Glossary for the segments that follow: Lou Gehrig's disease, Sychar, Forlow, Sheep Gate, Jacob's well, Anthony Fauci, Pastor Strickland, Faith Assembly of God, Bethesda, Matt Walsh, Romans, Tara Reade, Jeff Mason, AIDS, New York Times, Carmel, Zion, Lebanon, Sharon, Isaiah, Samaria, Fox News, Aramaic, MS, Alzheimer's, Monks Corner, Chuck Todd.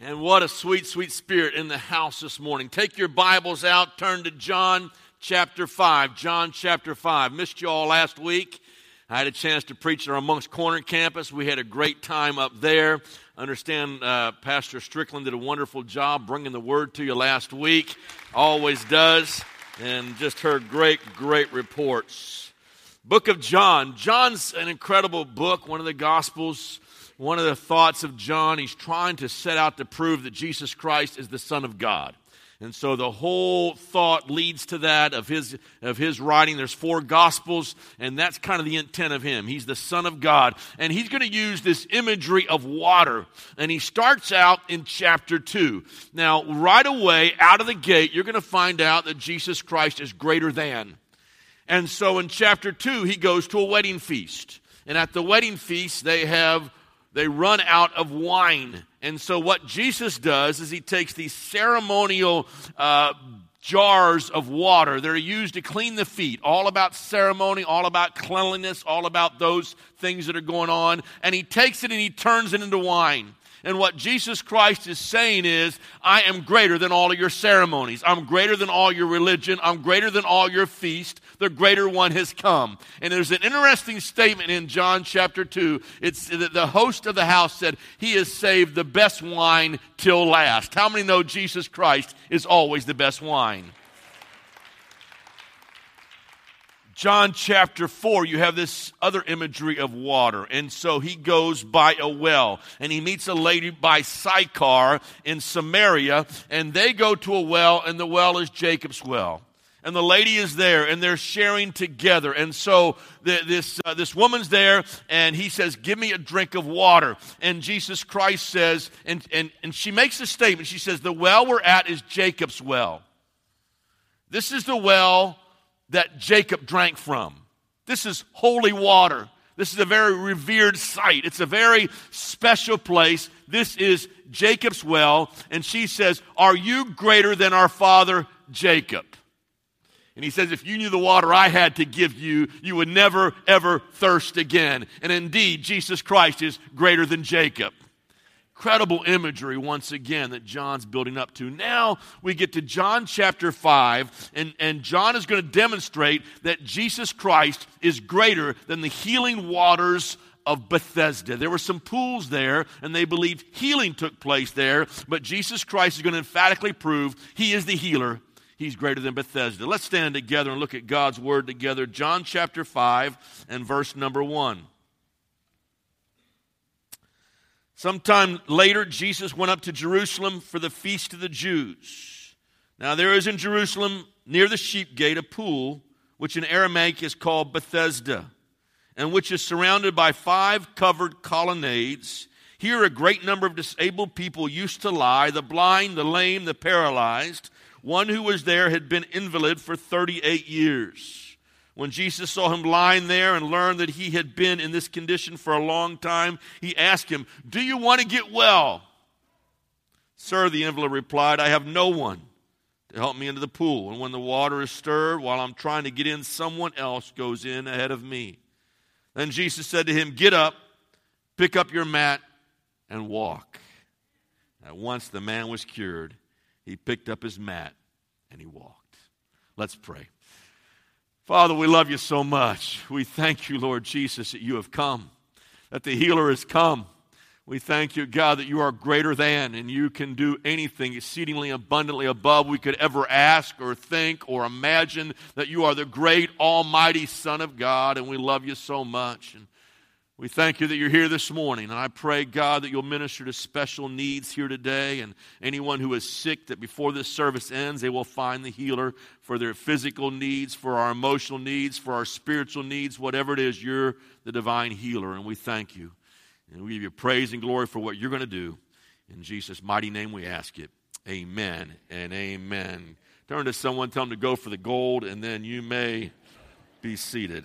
And what a sweet, sweet spirit in the house this morning. Take your Bibles out, turn to John chapter 5. John chapter 5. Missed you all last week. I had a chance to preach at our Monks Corner campus. We had a great time up there. I understand Pastor Strickland did a wonderful job bringing the word to you last week. Always does. And just heard great, great reports. Book of John. John's an incredible book, one of the Gospels. One of the thoughts of John, he's trying to set out to prove that Jesus Christ is the Son of God. And so the whole thought leads to that of his writing. There's 4 Gospels, and that's kind of the intent of him. He's the Son of God. And he's going to use this imagery of water. And he starts out in chapter 2. Now, right away, out of the gate, you're going to find out that Jesus Christ is greater than. And so in chapter 2, he goes to a wedding feast. And at the wedding feast, they run out of wine. And so what Jesus does is he takes these ceremonial jars of water that are used to clean the feet, all about ceremony, all about cleanliness, all about those things that are going on. And he takes it and he turns it into wine. And what Jesus Christ is saying is, I am greater than all of your ceremonies. I'm greater than all your religion. I'm greater than all your feast. The greater one has come. And there's an interesting statement in John chapter 2. It's that the host of the house said, he has saved the best wine till last. How many know Jesus Christ is always the best wine? John chapter 4, you have this other imagery of water. And so he goes by a well, and he meets a lady by Sychar in Samaria, and they go to a well, and the well is Jacob's well. And the lady is there, and they're sharing together. And so this woman's there, and he says, give me a drink of water. And Jesus Christ says, and she makes a statement. She says, the well we're at is Jacob's well. This is the well that Jacob drank from. This is holy water. This is a very revered site. It's a very special place. This is Jacob's well. And she says, are you greater than our father Jacob? And he says, if you knew the water I had to give you, you would never, ever thirst again. And indeed, Jesus Christ is greater than Jacob. Incredible imagery, once again, that John's building up to. Now we get to John chapter 5, and John is going to demonstrate that Jesus Christ is greater than the healing waters of Bethesda. There were some pools there, and they believed healing took place there, but Jesus Christ is going to emphatically prove he is the healer. He's greater than Bethesda. Let's stand together and look at God's word together. John chapter 5 and verse number 1. Sometime later, Jesus went up to Jerusalem for the feast of the Jews. Now there is in Jerusalem, near the Sheep Gate, a pool, which in Aramaic is called Bethesda, and which is surrounded by 5 covered colonnades. Here a great number of disabled people used to lie, the blind, the lame, the paralyzed. One who was there had been invalid for 38 years. When Jesus saw him lying there and learned that he had been in this condition for a long time, he asked him, do you want to get well? Sir, the invalid replied, I have no one to help me into the pool. And when the water is stirred, while I'm trying to get in, someone else goes in ahead of me. Then Jesus said to him, get up, pick up your mat, and walk. At once the man was cured. He picked up his mat and he walked. Let's pray. Father, we love you so much. We thank you, Lord Jesus, that you have come, that the healer has come. We thank you, God, that you are greater than, and you can do anything exceedingly abundantly above we could ever ask or think or imagine, that you are the great, almighty Son of God, and we love you so much. And we thank you that you're here this morning, and I pray, God, that you'll minister to special needs here today, and anyone who is sick, that before this service ends, they will find the healer for their physical needs, for our emotional needs, for our spiritual needs, whatever it is, you're the divine healer, and we thank you. And we give you praise and glory for what you're going to do. In Jesus' mighty name we ask it. Amen and amen. Turn to someone, tell them to go for the gold, and then you may be seated.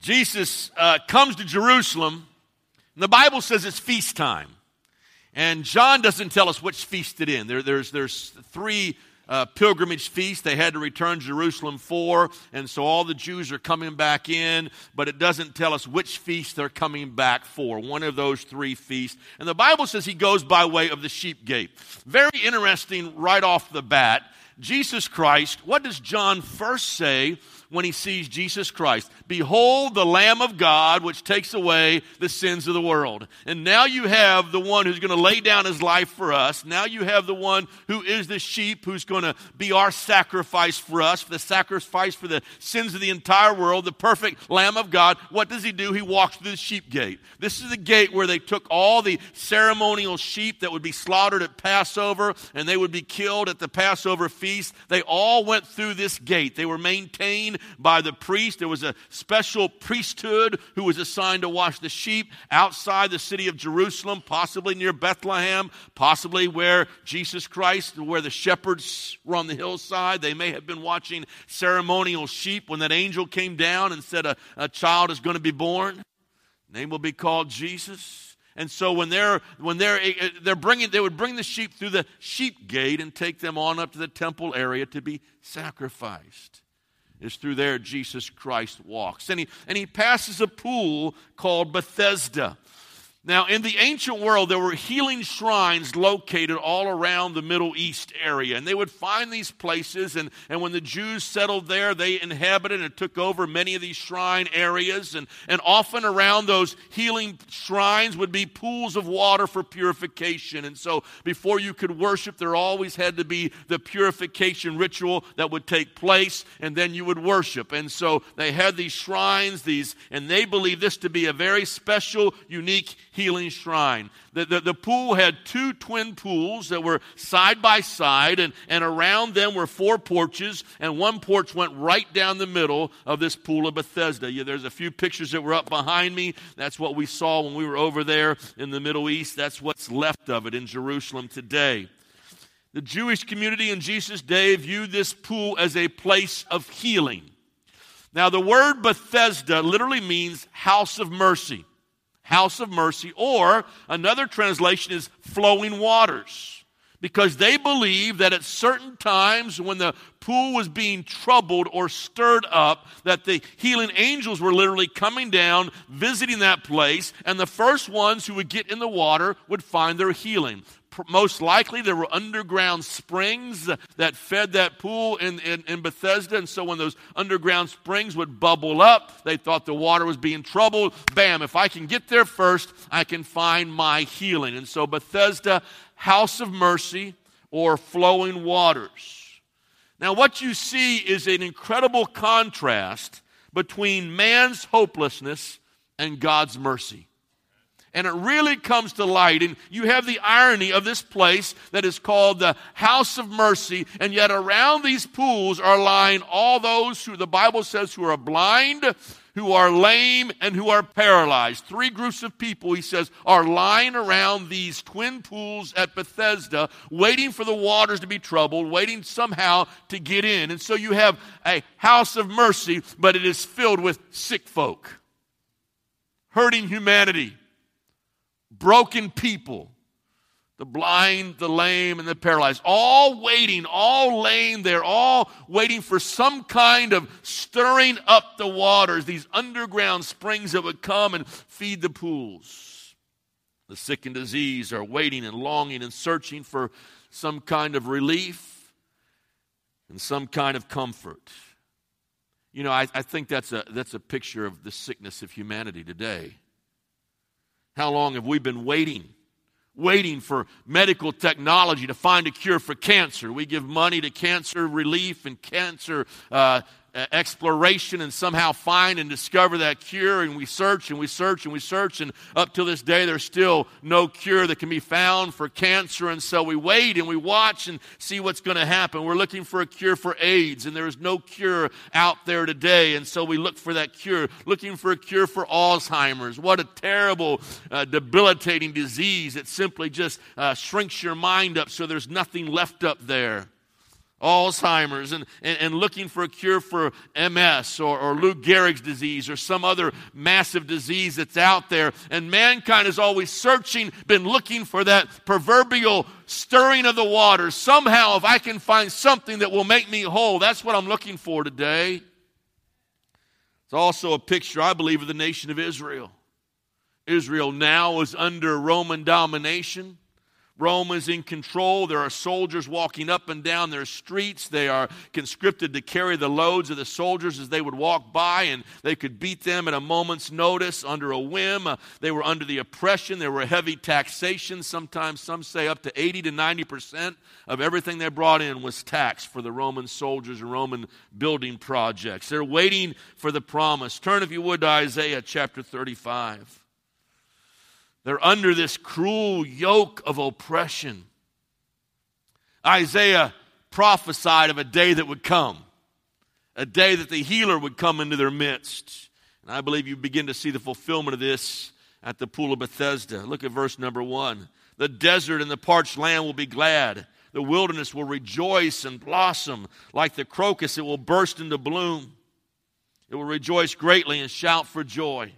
Jesus comes to Jerusalem, and the Bible says it's feast time. And John doesn't tell us which feast it is. There's three pilgrimage feasts they had to return to Jerusalem for, and so all the Jews are coming back in, but it doesn't tell us which feast they're coming back for, one of those three feasts. And the Bible says he goes by way of the Sheep Gate. Very interesting right off the bat. Jesus Christ, what does John first say when he sees Jesus Christ? Behold the Lamb of God, which takes away the sins of the world. And now you have the one who's going to lay down his life for us. Now you have the one who is the sheep who's going to be our sacrifice for us, for the sacrifice for the sins of the entire world, the perfect Lamb of God. What does he do? He walks through the sheep gate. This is the gate where they took all the ceremonial sheep that would be slaughtered at Passover, and they would be killed at the Passover feast. They all went through this gate. They were maintained by the priest. There was a special priesthood who was assigned to watch the sheep outside the city of Jerusalem, possibly near Bethlehem, possibly where Jesus Christ, where the shepherds were on the hillside. They may have been watching ceremonial sheep when that angel came down and said a child is going to be born. Name will be called Jesus. And so they would bring the sheep through the sheep gate and take them on up to the temple area to be sacrificed. It's through there Jesus Christ walks. And he passes a pool called Bethesda. Now, in the ancient world, there were healing shrines located all around the Middle East area. And they would find these places, and when the Jews settled there, they inhabited and took over many of these shrine areas. And often around those healing shrines would be pools of water for purification. And so before you could worship, there always had to be the purification ritual that would take place, and then you would worship. And so they had these shrines, and they believed this to be a very special, unique healing shrine. The pool had two twin pools that were side by side, and around them were four porches, and one porch went right down the middle of this pool of Bethesda. Yeah, there's a few pictures that were up behind me. That's what we saw when we were over there in the Middle East. That's what's left of it in Jerusalem today. The Jewish community in Jesus' day viewed this pool as a place of healing. Now, the word Bethesda literally means house of mercy. House of mercy, or another translation is flowing waters, because they believed that at certain times when the pool was being troubled or stirred up, that the healing angels were literally coming down, visiting that place, and the first ones who would get in the water would find their healing. Most likely there were underground springs that fed that pool in Bethesda, and so when those underground springs would bubble up, they thought the water was being troubled. Bam, if I can get there first, I can find my healing. And so Bethesda, house of mercy, or flowing waters. Now what you see is an incredible contrast between man's hopelessness and God's mercy. And it really comes to light. And you have the irony of this place that is called the house of mercy. And yet around these pools are lying all those who the Bible says who are blind, who are lame, and who are paralyzed. Three groups of people, he says, are lying around these twin pools at Bethesda, waiting for the waters to be troubled, waiting somehow to get in. And so you have a house of mercy, but it is filled with sick folk, hurting humanity, broken people, the blind, the lame, and the paralyzed, all waiting, all laying there, all waiting for some kind of stirring up the waters, these underground springs that would come and feed the pools. The sick and diseased are waiting and longing and searching for some kind of relief and some kind of comfort. You know, I think that's a picture of the sickness of humanity today. How long have we been waiting for medical technology to find a cure for cancer? We give money to cancer relief and cancer exploration and somehow find and discover that cure, and we search and we search and we search, and up till this day there's still no cure that can be found for cancer, and so we wait and we watch and see what's going to happen. We're looking for a cure for AIDS, and there is no cure out there today, and so we look for that cure, looking for a cure for Alzheimer's. What a terrible, debilitating disease that simply just shrinks your mind up so there's nothing left up there. Alzheimer's, and looking for a cure for MS or Lou Gehrig's disease or some other massive disease that's out there. And mankind is always searching, been looking for that proverbial stirring of the water. Somehow, if I can find something that will make me whole, that's what I'm looking for today. It's also a picture, I believe, of the nation of Israel. Israel now is under Roman domination. Rome is in control. There are soldiers walking up and down their streets. They are conscripted to carry the loads of the soldiers as they would walk by, and they could beat them at a moment's notice under a whim. They were under the oppression. There were heavy taxations. Sometimes some say up to 80 to 90% of everything they brought in was taxed for the Roman soldiers and Roman building projects. They're waiting for the promise. Turn, if you would, to Isaiah chapter 35. They're under this cruel yoke of oppression. Isaiah prophesied of a day that would come, a day that the healer would come into their midst. And I believe you begin to see the fulfillment of this at the pool of Bethesda. Look at verse number 1. The desert and the parched land will be glad. The wilderness will rejoice and blossom. Like the crocus, it will burst into bloom. It will rejoice greatly and shout for joy.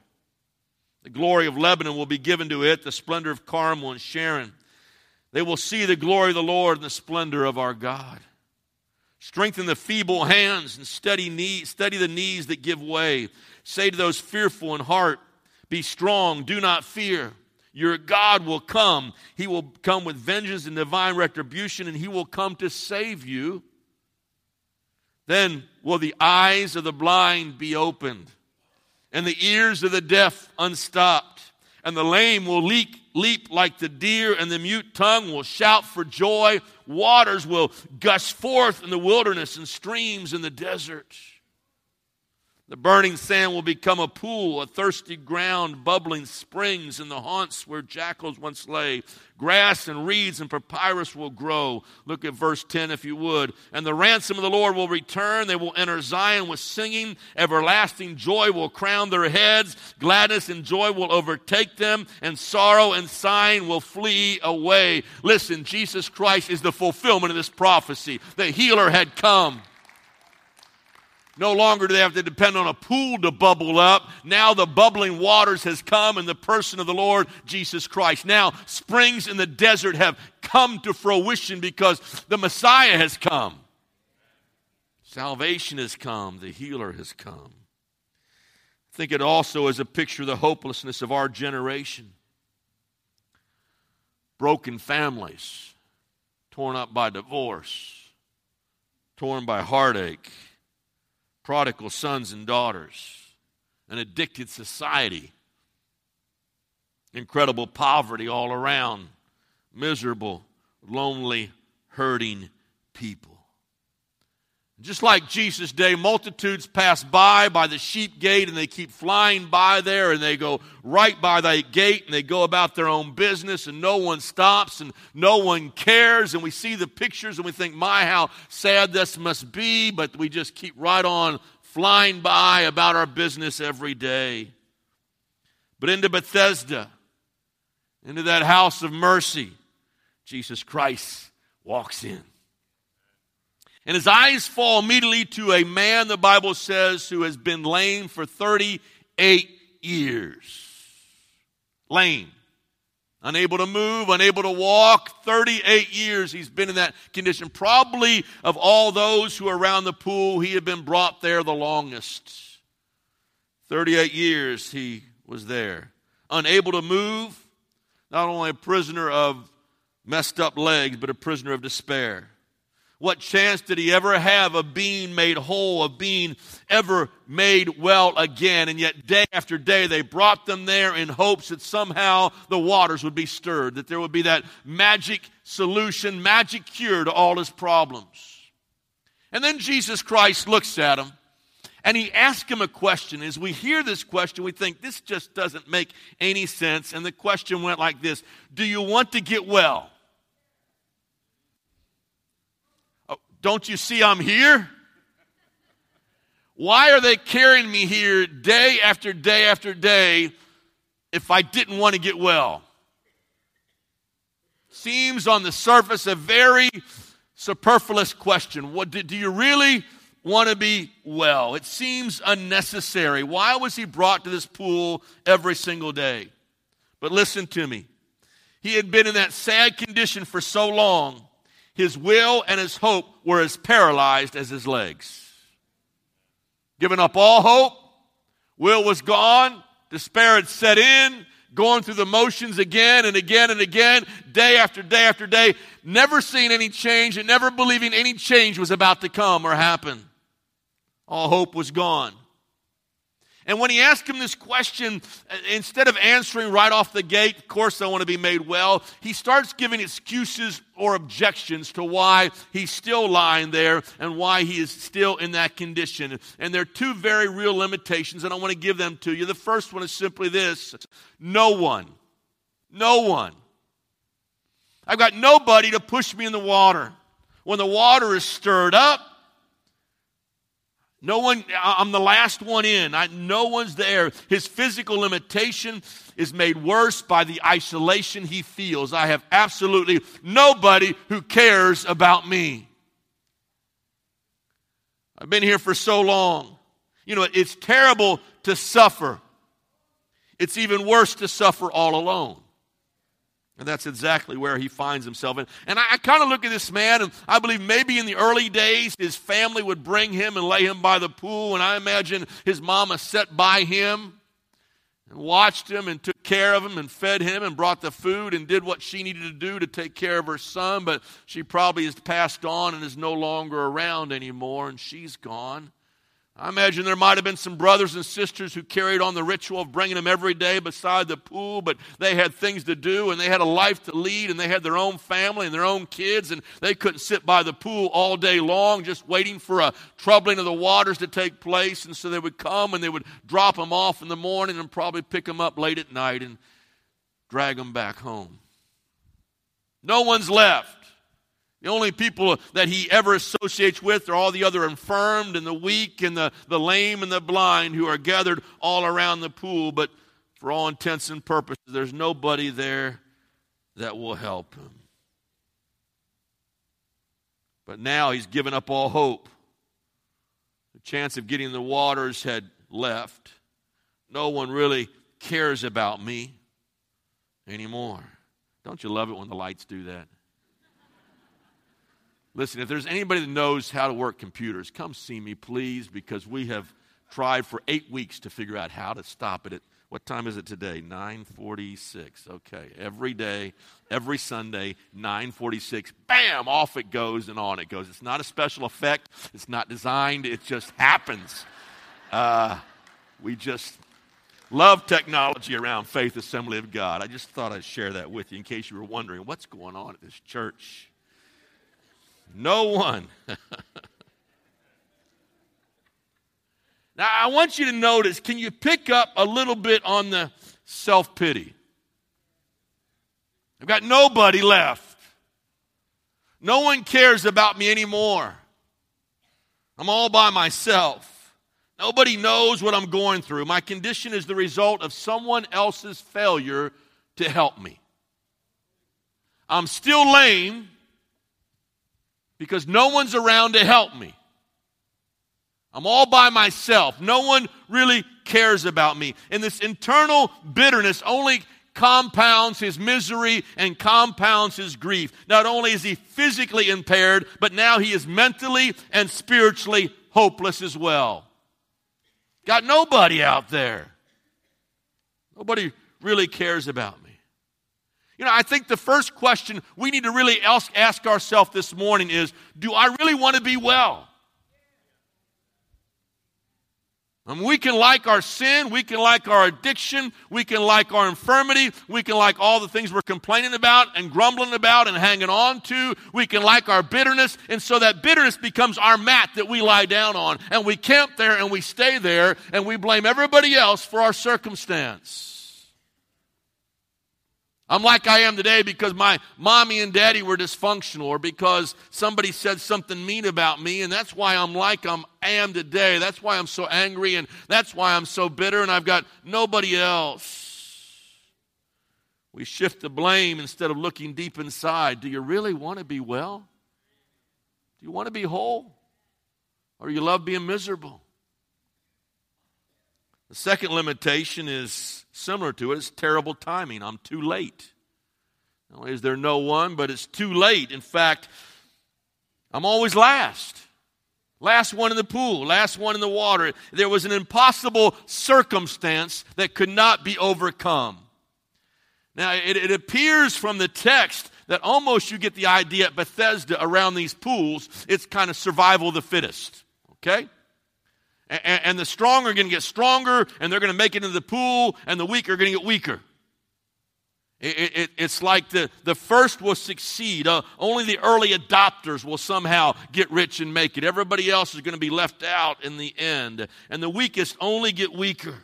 The glory of Lebanon will be given to it, the splendor of Carmel and Sharon. They will see the glory of the Lord and the splendor of our God. Strengthen the feeble hands and steady the knees that give way. Say to those fearful in heart, be strong, do not fear. Your God will come. He will come with vengeance and divine retribution, and he will come to save you. Then will the eyes of the blind be opened, and the ears of the deaf unstopped. And the lame will leap like the deer, and the mute tongue will shout for joy. Waters will gush forth in the wilderness and streams in the desert. The burning sand will become a pool, a thirsty ground, bubbling springs in the haunts where jackals once lay. Grass and reeds and papyrus will grow. Look at verse 10 if you would. And the ransom of the Lord will return. They will enter Zion with singing. Everlasting joy will crown their heads. Gladness and joy will overtake them, and sorrow and sighing will flee away. Listen, Jesus Christ is the fulfillment of this prophecy. The healer had come. No longer do they have to depend on a pool to bubble up. Now the bubbling waters has come in the person of the Lord Jesus Christ. Now springs in the desert have come to fruition because the Messiah has come. Salvation has come. The healer has come. I think it also is a picture of the hopelessness of our generation. Broken families, torn up by divorce, torn by heartache, prodigal sons and daughters, an addicted society, incredible poverty all around, miserable, lonely, hurting people. Just like Jesus' day, multitudes pass by the sheep gate, and they keep flying by there, and they go right by that gate, and they go about their own business, and no one stops, and no one cares, and we see the pictures, and we think, my, how sad this must be, but we just keep right on flying by about our business every day. But into Bethesda, into that house of mercy, Jesus Christ walks in. And his eyes fall immediately to a man, the Bible says, who has been lame for 38 years. Lame. Unable to move, unable to walk. 38 years he's been in that condition. Probably of all those who are around the pool, he had been brought there the longest. 38 years he was there. Unable to move. Not only a prisoner of messed up legs, but a prisoner of despair. What chance did he ever have of being made whole, of being ever made well again? And yet day after day they brought them there in hopes that somehow the waters would be stirred, that there would be that magic solution, magic cure to all his problems. And then Jesus Christ looks at him And he asked him a question. As we hear this question, we think, this just doesn't make any sense. And the question went like this: do you want to get well? Oh, don't you see I'm here? Why are they carrying me here day after day after day if I didn't want to get well? Seems on the surface a very superfluous question. What do you really want to be well? It seems unnecessary. Why was he brought to this pool every single day? But listen to me. He had been in that sad condition for so long, his will and his hope were as paralyzed as his legs. Giving up all hope, will was gone, despair had set in, going through the motions again and again and again, day after day after day, never seeing any change and never believing any change was about to come or happen. All hope was gone. And when he asked him this question, instead of answering right off the gate, of course I want to be made well, he starts giving excuses or objections to why he's still lying there and why he is still in that condition. And there are two very real limitations, and I want to give them to you. The first one is simply this: no one. I've got nobody to push me in the water. When the water is stirred up, no one, I'm the last one in. No one's there. His physical limitation is made worse by the isolation he feels. I have absolutely nobody who cares about me. I've been here for so long. You know, it's terrible to suffer. It's even worse to suffer all alone. And that's exactly where he finds himself. And I kind of look at this man, and I believe maybe in the early days, his family would bring him and lay him by the pool. And I imagine his mama sat by him and watched him and took care of him and fed him and brought the food and did what she needed to do to take care of her son. But she probably has passed on and is no longer around anymore, and she's gone. I imagine there might have been some brothers and sisters who carried on the ritual of bringing him every day beside the pool, but they had things to do, and they had a life to lead, and they had their own family and their own kids, and they couldn't sit by the pool all day long just waiting for a troubling of the waters to take place. And so they would come, and they would drop him off in the morning and probably pick him up late at night and drag him back home. No one's left. The only people that he ever associates with are all the other infirmed and the weak and the lame and the blind who are gathered all around the pool. But for all intents and purposes, there's nobody there that will help him. But now he's given up all hope. The chance of getting the waters had left. No one really cares about me anymore. Don't you love it when the lights do that? Listen, if there's anybody that knows how to work computers, come see me, please, because we have tried for 8 weeks to figure out how to stop it. What time is it today? 9:46. Okay, every day, every Sunday, 9:46, bam, off it goes and on it goes. It's not a special effect. It's not designed. It just happens. We just love technology around Faith Assembly of God. I just thought I'd share that with you in case you were wondering what's going on at this church. No one. Now, I want you to notice, can you pick up a little bit on the self-pity? I've got nobody left. No one cares about me anymore. I'm all by myself. Nobody knows what I'm going through. My condition is the result of someone else's failure to help me. I'm still lame, because no one's around to help me. I'm all by myself. No one really cares about me. And this internal bitterness only compounds his misery and compounds his grief. Not only is he physically impaired, but now he is mentally and spiritually hopeless as well. Got nobody out there. Nobody really cares about me. You know, I think the first question we need to really ask ourselves this morning is, do I really want to be well? We can like our sin, we can like our addiction, we can like our infirmity, we can like all the things we're complaining about and grumbling about and hanging on to, we can like our bitterness, and so that bitterness becomes our mat that we lie down on, and we camp there and we stay there, and we blame everybody else for our circumstance. I'm like I am today because my mommy and daddy were dysfunctional, or because somebody said something mean about me, and that's why I'm like I am today. That's why I'm so angry, and that's why I'm so bitter, and I've got nobody else. We shift the blame instead of looking deep inside. Do you really want to be well? Do you want to be whole? Or you love being miserable? The second limitation is similar to it. It's terrible timing. I'm too late. Not only is there no one, but it's too late. In fact, I'm always last. Last one in the pool. Last one in the water. There was an impossible circumstance that could not be overcome. Now, it appears from the text that almost you get the idea at Bethesda around these pools, it's kind of survival of the fittest. Okay? And the strong are going to get stronger, and they're going to make it into the pool, and the weak are going to get weaker. It's like the first will succeed. Only the early adopters will somehow get rich and make it. Everybody else is going to be left out in the end. And the weakest only get weaker.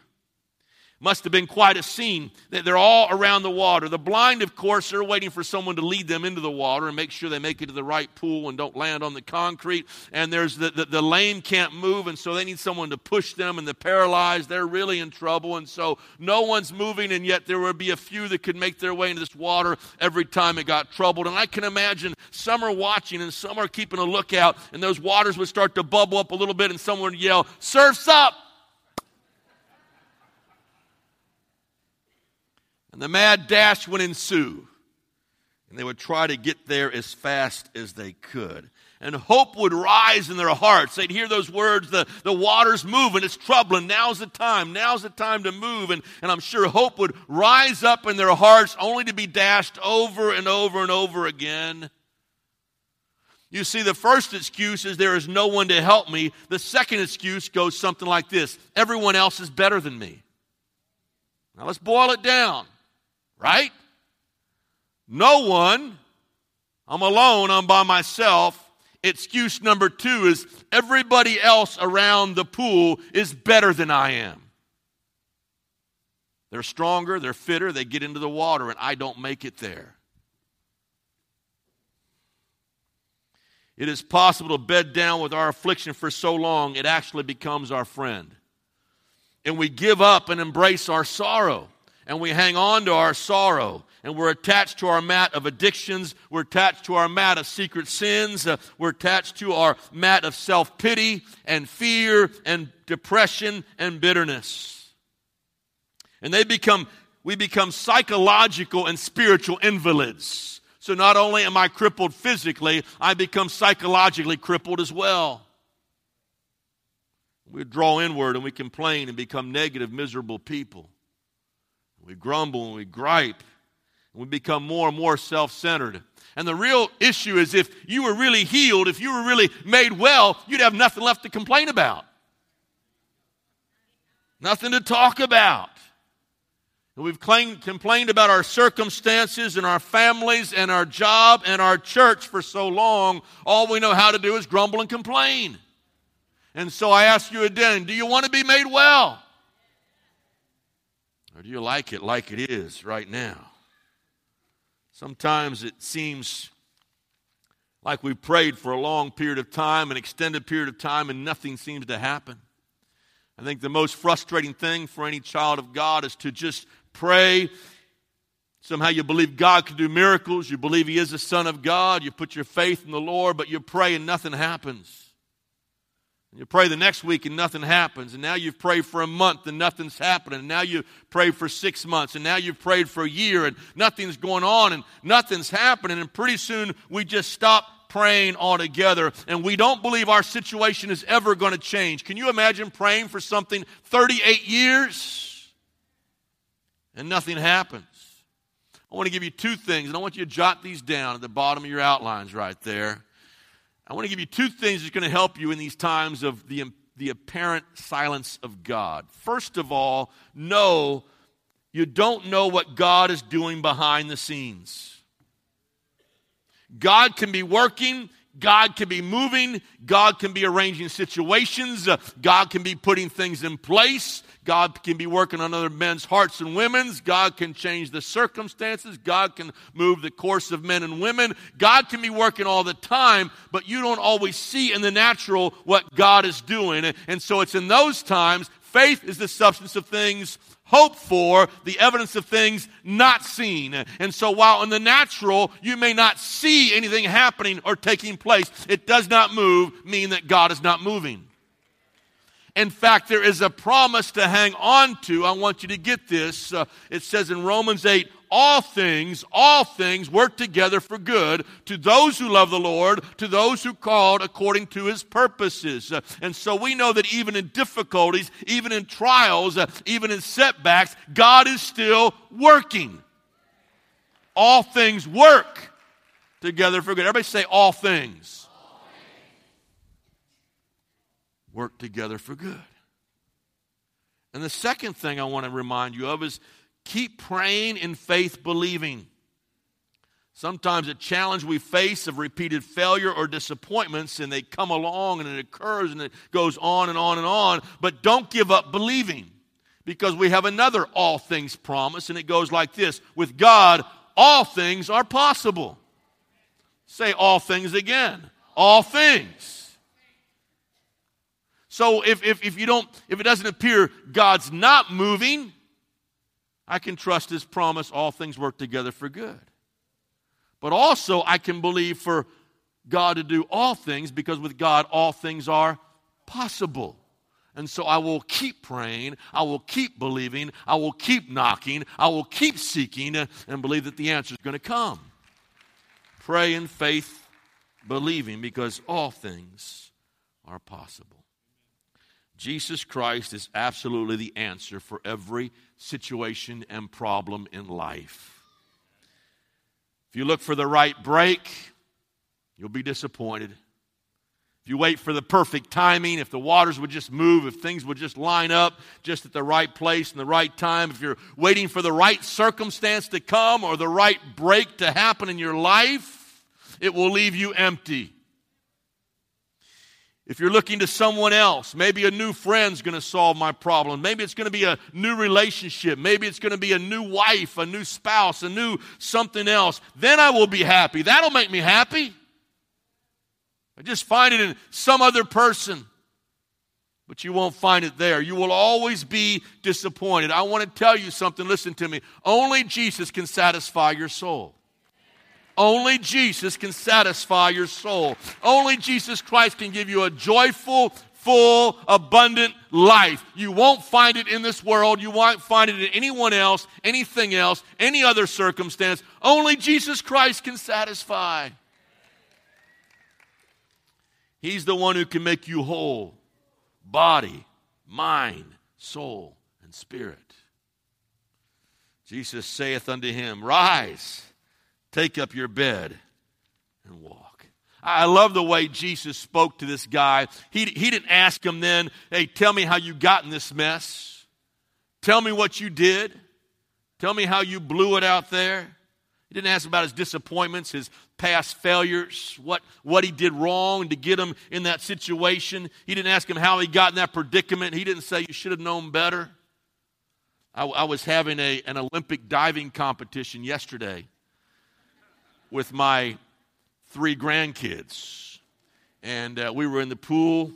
Must have been quite a scene. They're all around the water. The blind, of course, are waiting for someone to lead them into the water and make sure they make it to the right pool and don't land on the concrete. And there's the lame can't move, and so they need someone to push them. And the paralyzed, they're really in trouble. And so no one's moving, and yet there would be a few that could make their way into this water every time it got troubled. And I can imagine some are watching and some are keeping a lookout, and those waters would start to bubble up a little bit, and someone would yell, "Surf's up!" And the mad dash would ensue, and they would try to get there as fast as they could. And hope would rise in their hearts. They'd hear those words, the water's moving, it's troubling, now's the time to move. And I'm sure hope would rise up in their hearts only to be dashed over and over and over again. You see, the first excuse is there is no one to help me. The second excuse goes something like this: everyone else is better than me. Now let's boil it down. Right? No one. I'm alone. I'm by myself. Excuse number two is everybody else around the pool is better than I am. They're stronger. They're fitter. They get into the water, and I don't make it there. It is possible to bed down with our affliction for so long, it actually becomes our friend. And we give up and embrace our sorrow. And we hang on to our sorrow, and we're attached to our mat of addictions. We're attached to our mat of secret sins. We're attached to our mat of self-pity and fear and depression and bitterness. And we become psychological and spiritual invalids. So not only am I crippled physically, I become psychologically crippled as well. We draw inward and we complain and become negative, miserable people. We grumble and we gripe, and we become more and more self-centered. And the real issue is if you were really healed, if you were really made well, you'd have nothing left to complain about. Nothing to talk about. And we've complained about our circumstances and our families and our job and our church for so long. All we know how to do is grumble and complain. And so I ask you again, do you want to be made well? Or do you like it is right now? Sometimes it seems like we prayed for a long period of time, an extended period of time, and nothing seems to happen. I think the most frustrating thing for any child of God is to just pray. Somehow you believe God can do miracles. You believe He is the Son of God. You put your faith in the Lord, but you pray and nothing happens. You pray the next week and nothing happens. And now you've prayed for a month and nothing's happening. And now you've prayed for 6 months. And now you've prayed for a year and nothing's going on and nothing's happening. And pretty soon we just stop praying altogether. And we don't believe our situation is ever going to change. Can you imagine praying for something 38 years and nothing happens? I want to give you two things. And I want you to jot these down at the bottom of your outlines right there. I want to give you two things that's going to help you in these times of the the apparent silence of God. First of all, no, you don't know what God is doing behind the scenes. God can be working, God can be moving, God can be arranging situations, God can be putting things in place, God can be working on other men's hearts and women's, God can change the circumstances, God can move the course of men and women, God can be working all the time, but you don't always see in the natural what God is doing. And so it's in those times, faith is the substance of things hoped for, the evidence of things not seen. And so while in the natural you may not see anything happening or taking place, it does not mean that God is not moving. In fact, there is a promise to hang on to. I want you to get this. It says in Romans 8, all things work together for good to those who love the Lord, to those who called according to his purposes. And so we know that even in difficulties, even in trials, even in setbacks, God is still working. All things work together for good. Everybody say all things. All things work together for good. And the second thing I want to remind you of is keep praying in faith, believing. Sometimes a challenge we face of repeated failure or disappointments, and they come along and it occurs and it goes on and on and on. But don't give up believing, because we have another all things promise, and it goes like this. With God, all things are possible. Say all things again. All things. So if it doesn't appear God's not moving, I can trust his promise, all things work together for good. But also, I can believe for God to do all things, because with God, all things are possible. And so I will keep praying, I will keep believing, I will keep knocking, I will keep seeking, and believe that the answer is going to come. Pray in faith, believing, because all things are possible. Jesus Christ is absolutely the answer for every situation and problem in life. If you look for the right break, you'll be disappointed. If you wait for the perfect timing, if the waters would just move, if things would just line up just at the right place and the right time, if you're waiting for the right circumstance to come or the right break to happen in your life, it will leave you empty. If you're looking to someone else, maybe a new friend's going to solve my problem. Maybe it's going to be a new relationship. Maybe it's going to be a new wife, a new spouse, a new something else. Then I will be happy. That'll make me happy. I just find it in some other person. But you won't find it there. You will always be disappointed. I want to tell you something. Listen to me. Only Jesus can satisfy your soul. Only Jesus can satisfy your soul. Only Jesus Christ can give you a joyful, full, abundant life. You won't find it in this world. You won't find it in anyone else, anything else, any other circumstance. Only Jesus Christ can satisfy. He's the one who can make you whole, body, mind, soul, and spirit. Jesus saith unto him, Rise. Take up your bed and walk. I love the way Jesus spoke to this guy. He didn't ask him then, hey, tell me how you got in this mess. Tell me what you did. Tell me how you blew it out there. He didn't ask about his disappointments, his past failures, what he did wrong to get him in that situation. He didn't ask him how he got in that predicament. He didn't say, you should have known better. I was having an Olympic diving competition yesterday with my 3 grandkids, and we were in the pool,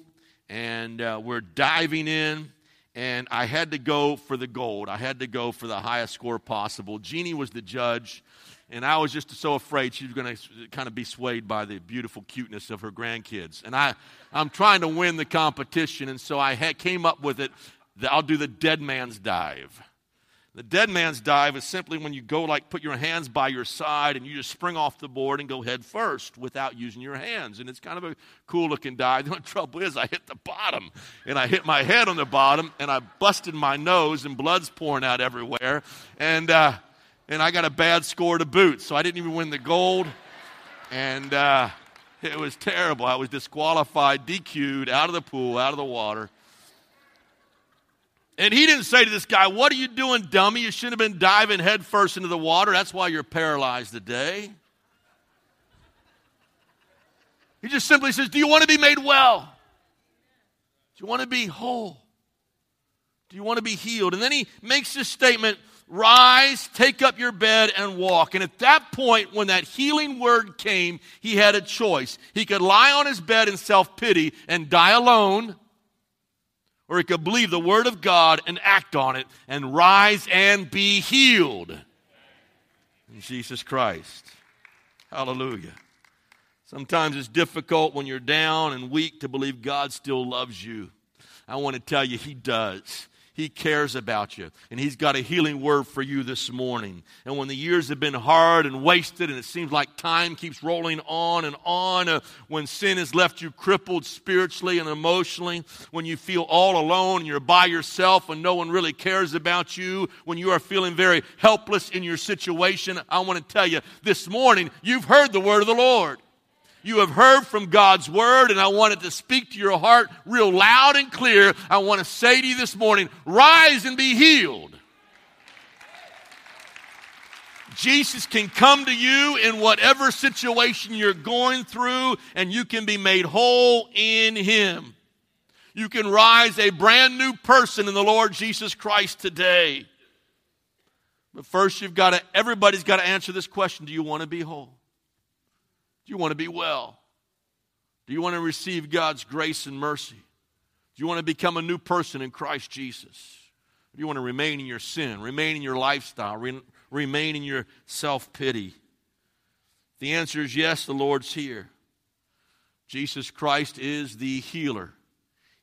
and we're diving in, and I had to go for the gold. I had to go for the highest score possible. Jeannie was the judge, and I was just so afraid she was going to kind of be swayed by the beautiful cuteness of her grandkids, and I'm trying to win the competition, and so I came up with it, I'll do the dead man's dive. The dead man's dive is simply when you go like put your hands by your side and you just spring off the board and go head first without using your hands. And it's kind of a cool looking dive. The only trouble is I hit the bottom, and I hit my head on the bottom, and I busted my nose and blood's pouring out everywhere. And I got a bad score to boot, so I didn't even win the gold. And It was terrible. I was disqualified, DQ'd, out of the pool, out of the water. And he didn't say to this guy, what are you doing, dummy? You shouldn't have been diving headfirst into the water. That's why you're paralyzed today. He just simply says, do you want to be made well? Do you want to be whole? Do you want to be healed? And then he makes this statement, rise, take up your bed, and walk. And at that point, when that healing word came, he had a choice. He could lie on his bed in self-pity and die alone, or he could believe the word of God and act on it and rise and be healed in Jesus Christ. Hallelujah. Sometimes it's difficult when you're down and weak to believe God still loves you. I want to tell you, he does. He cares about you, and he's got a healing word for you this morning. And when the years have been hard and wasted, and it seems like time keeps rolling on and on, when sin has left you crippled spiritually and emotionally, when you feel all alone and you're by yourself and no one really cares about you, when you are feeling very helpless in your situation, I want to tell you, this morning you've heard the word of the Lord. You have heard from God's word, and I want it to speak to your heart real loud and clear. I want to say to you this morning, rise and be healed. Jesus can come to you in whatever situation you're going through, and you can be made whole in him. You can rise a brand new person in the Lord Jesus Christ today. But first, everybody's got to answer this question, do you want to be whole? Do you want to be well? Do you want to receive God's grace and mercy? Do you want to become a new person in Christ Jesus? Do you want to remain in your sin, remain in your lifestyle, remain in your self-pity? If the answer is yes, the Lord's here. Jesus Christ is the healer.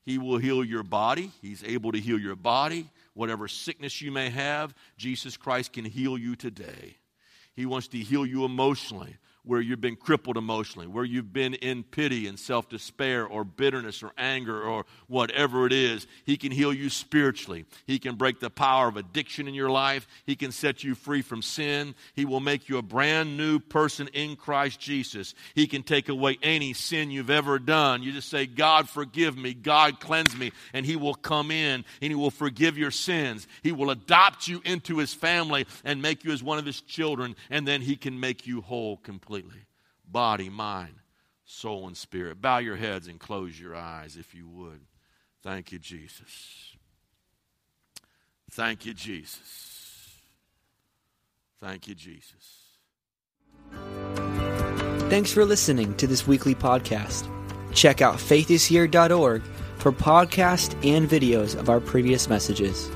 He will heal your body. He's able to heal your body. Whatever sickness you may have, Jesus Christ can heal you today. He wants to heal you emotionally, where you've been crippled emotionally, where you've been in pity and self-despair or bitterness or anger or whatever it is. He can heal you spiritually. He can break the power of addiction in your life. He can set you free from sin. He will make you a brand new person in Christ Jesus. He can take away any sin you've ever done. You just say, God, forgive me. God, cleanse me. And he will come in and he will forgive your sins. He will adopt you into his family and make you as one of his children. And then he can make you whole completely. Body, mind, soul, and spirit. Bow your heads and close your eyes if you would. Thank you, Jesus. Thank you, Jesus. Thank you, Jesus. Thanks for listening to this weekly podcast. Check out faithishere.org for podcasts and videos of our previous messages.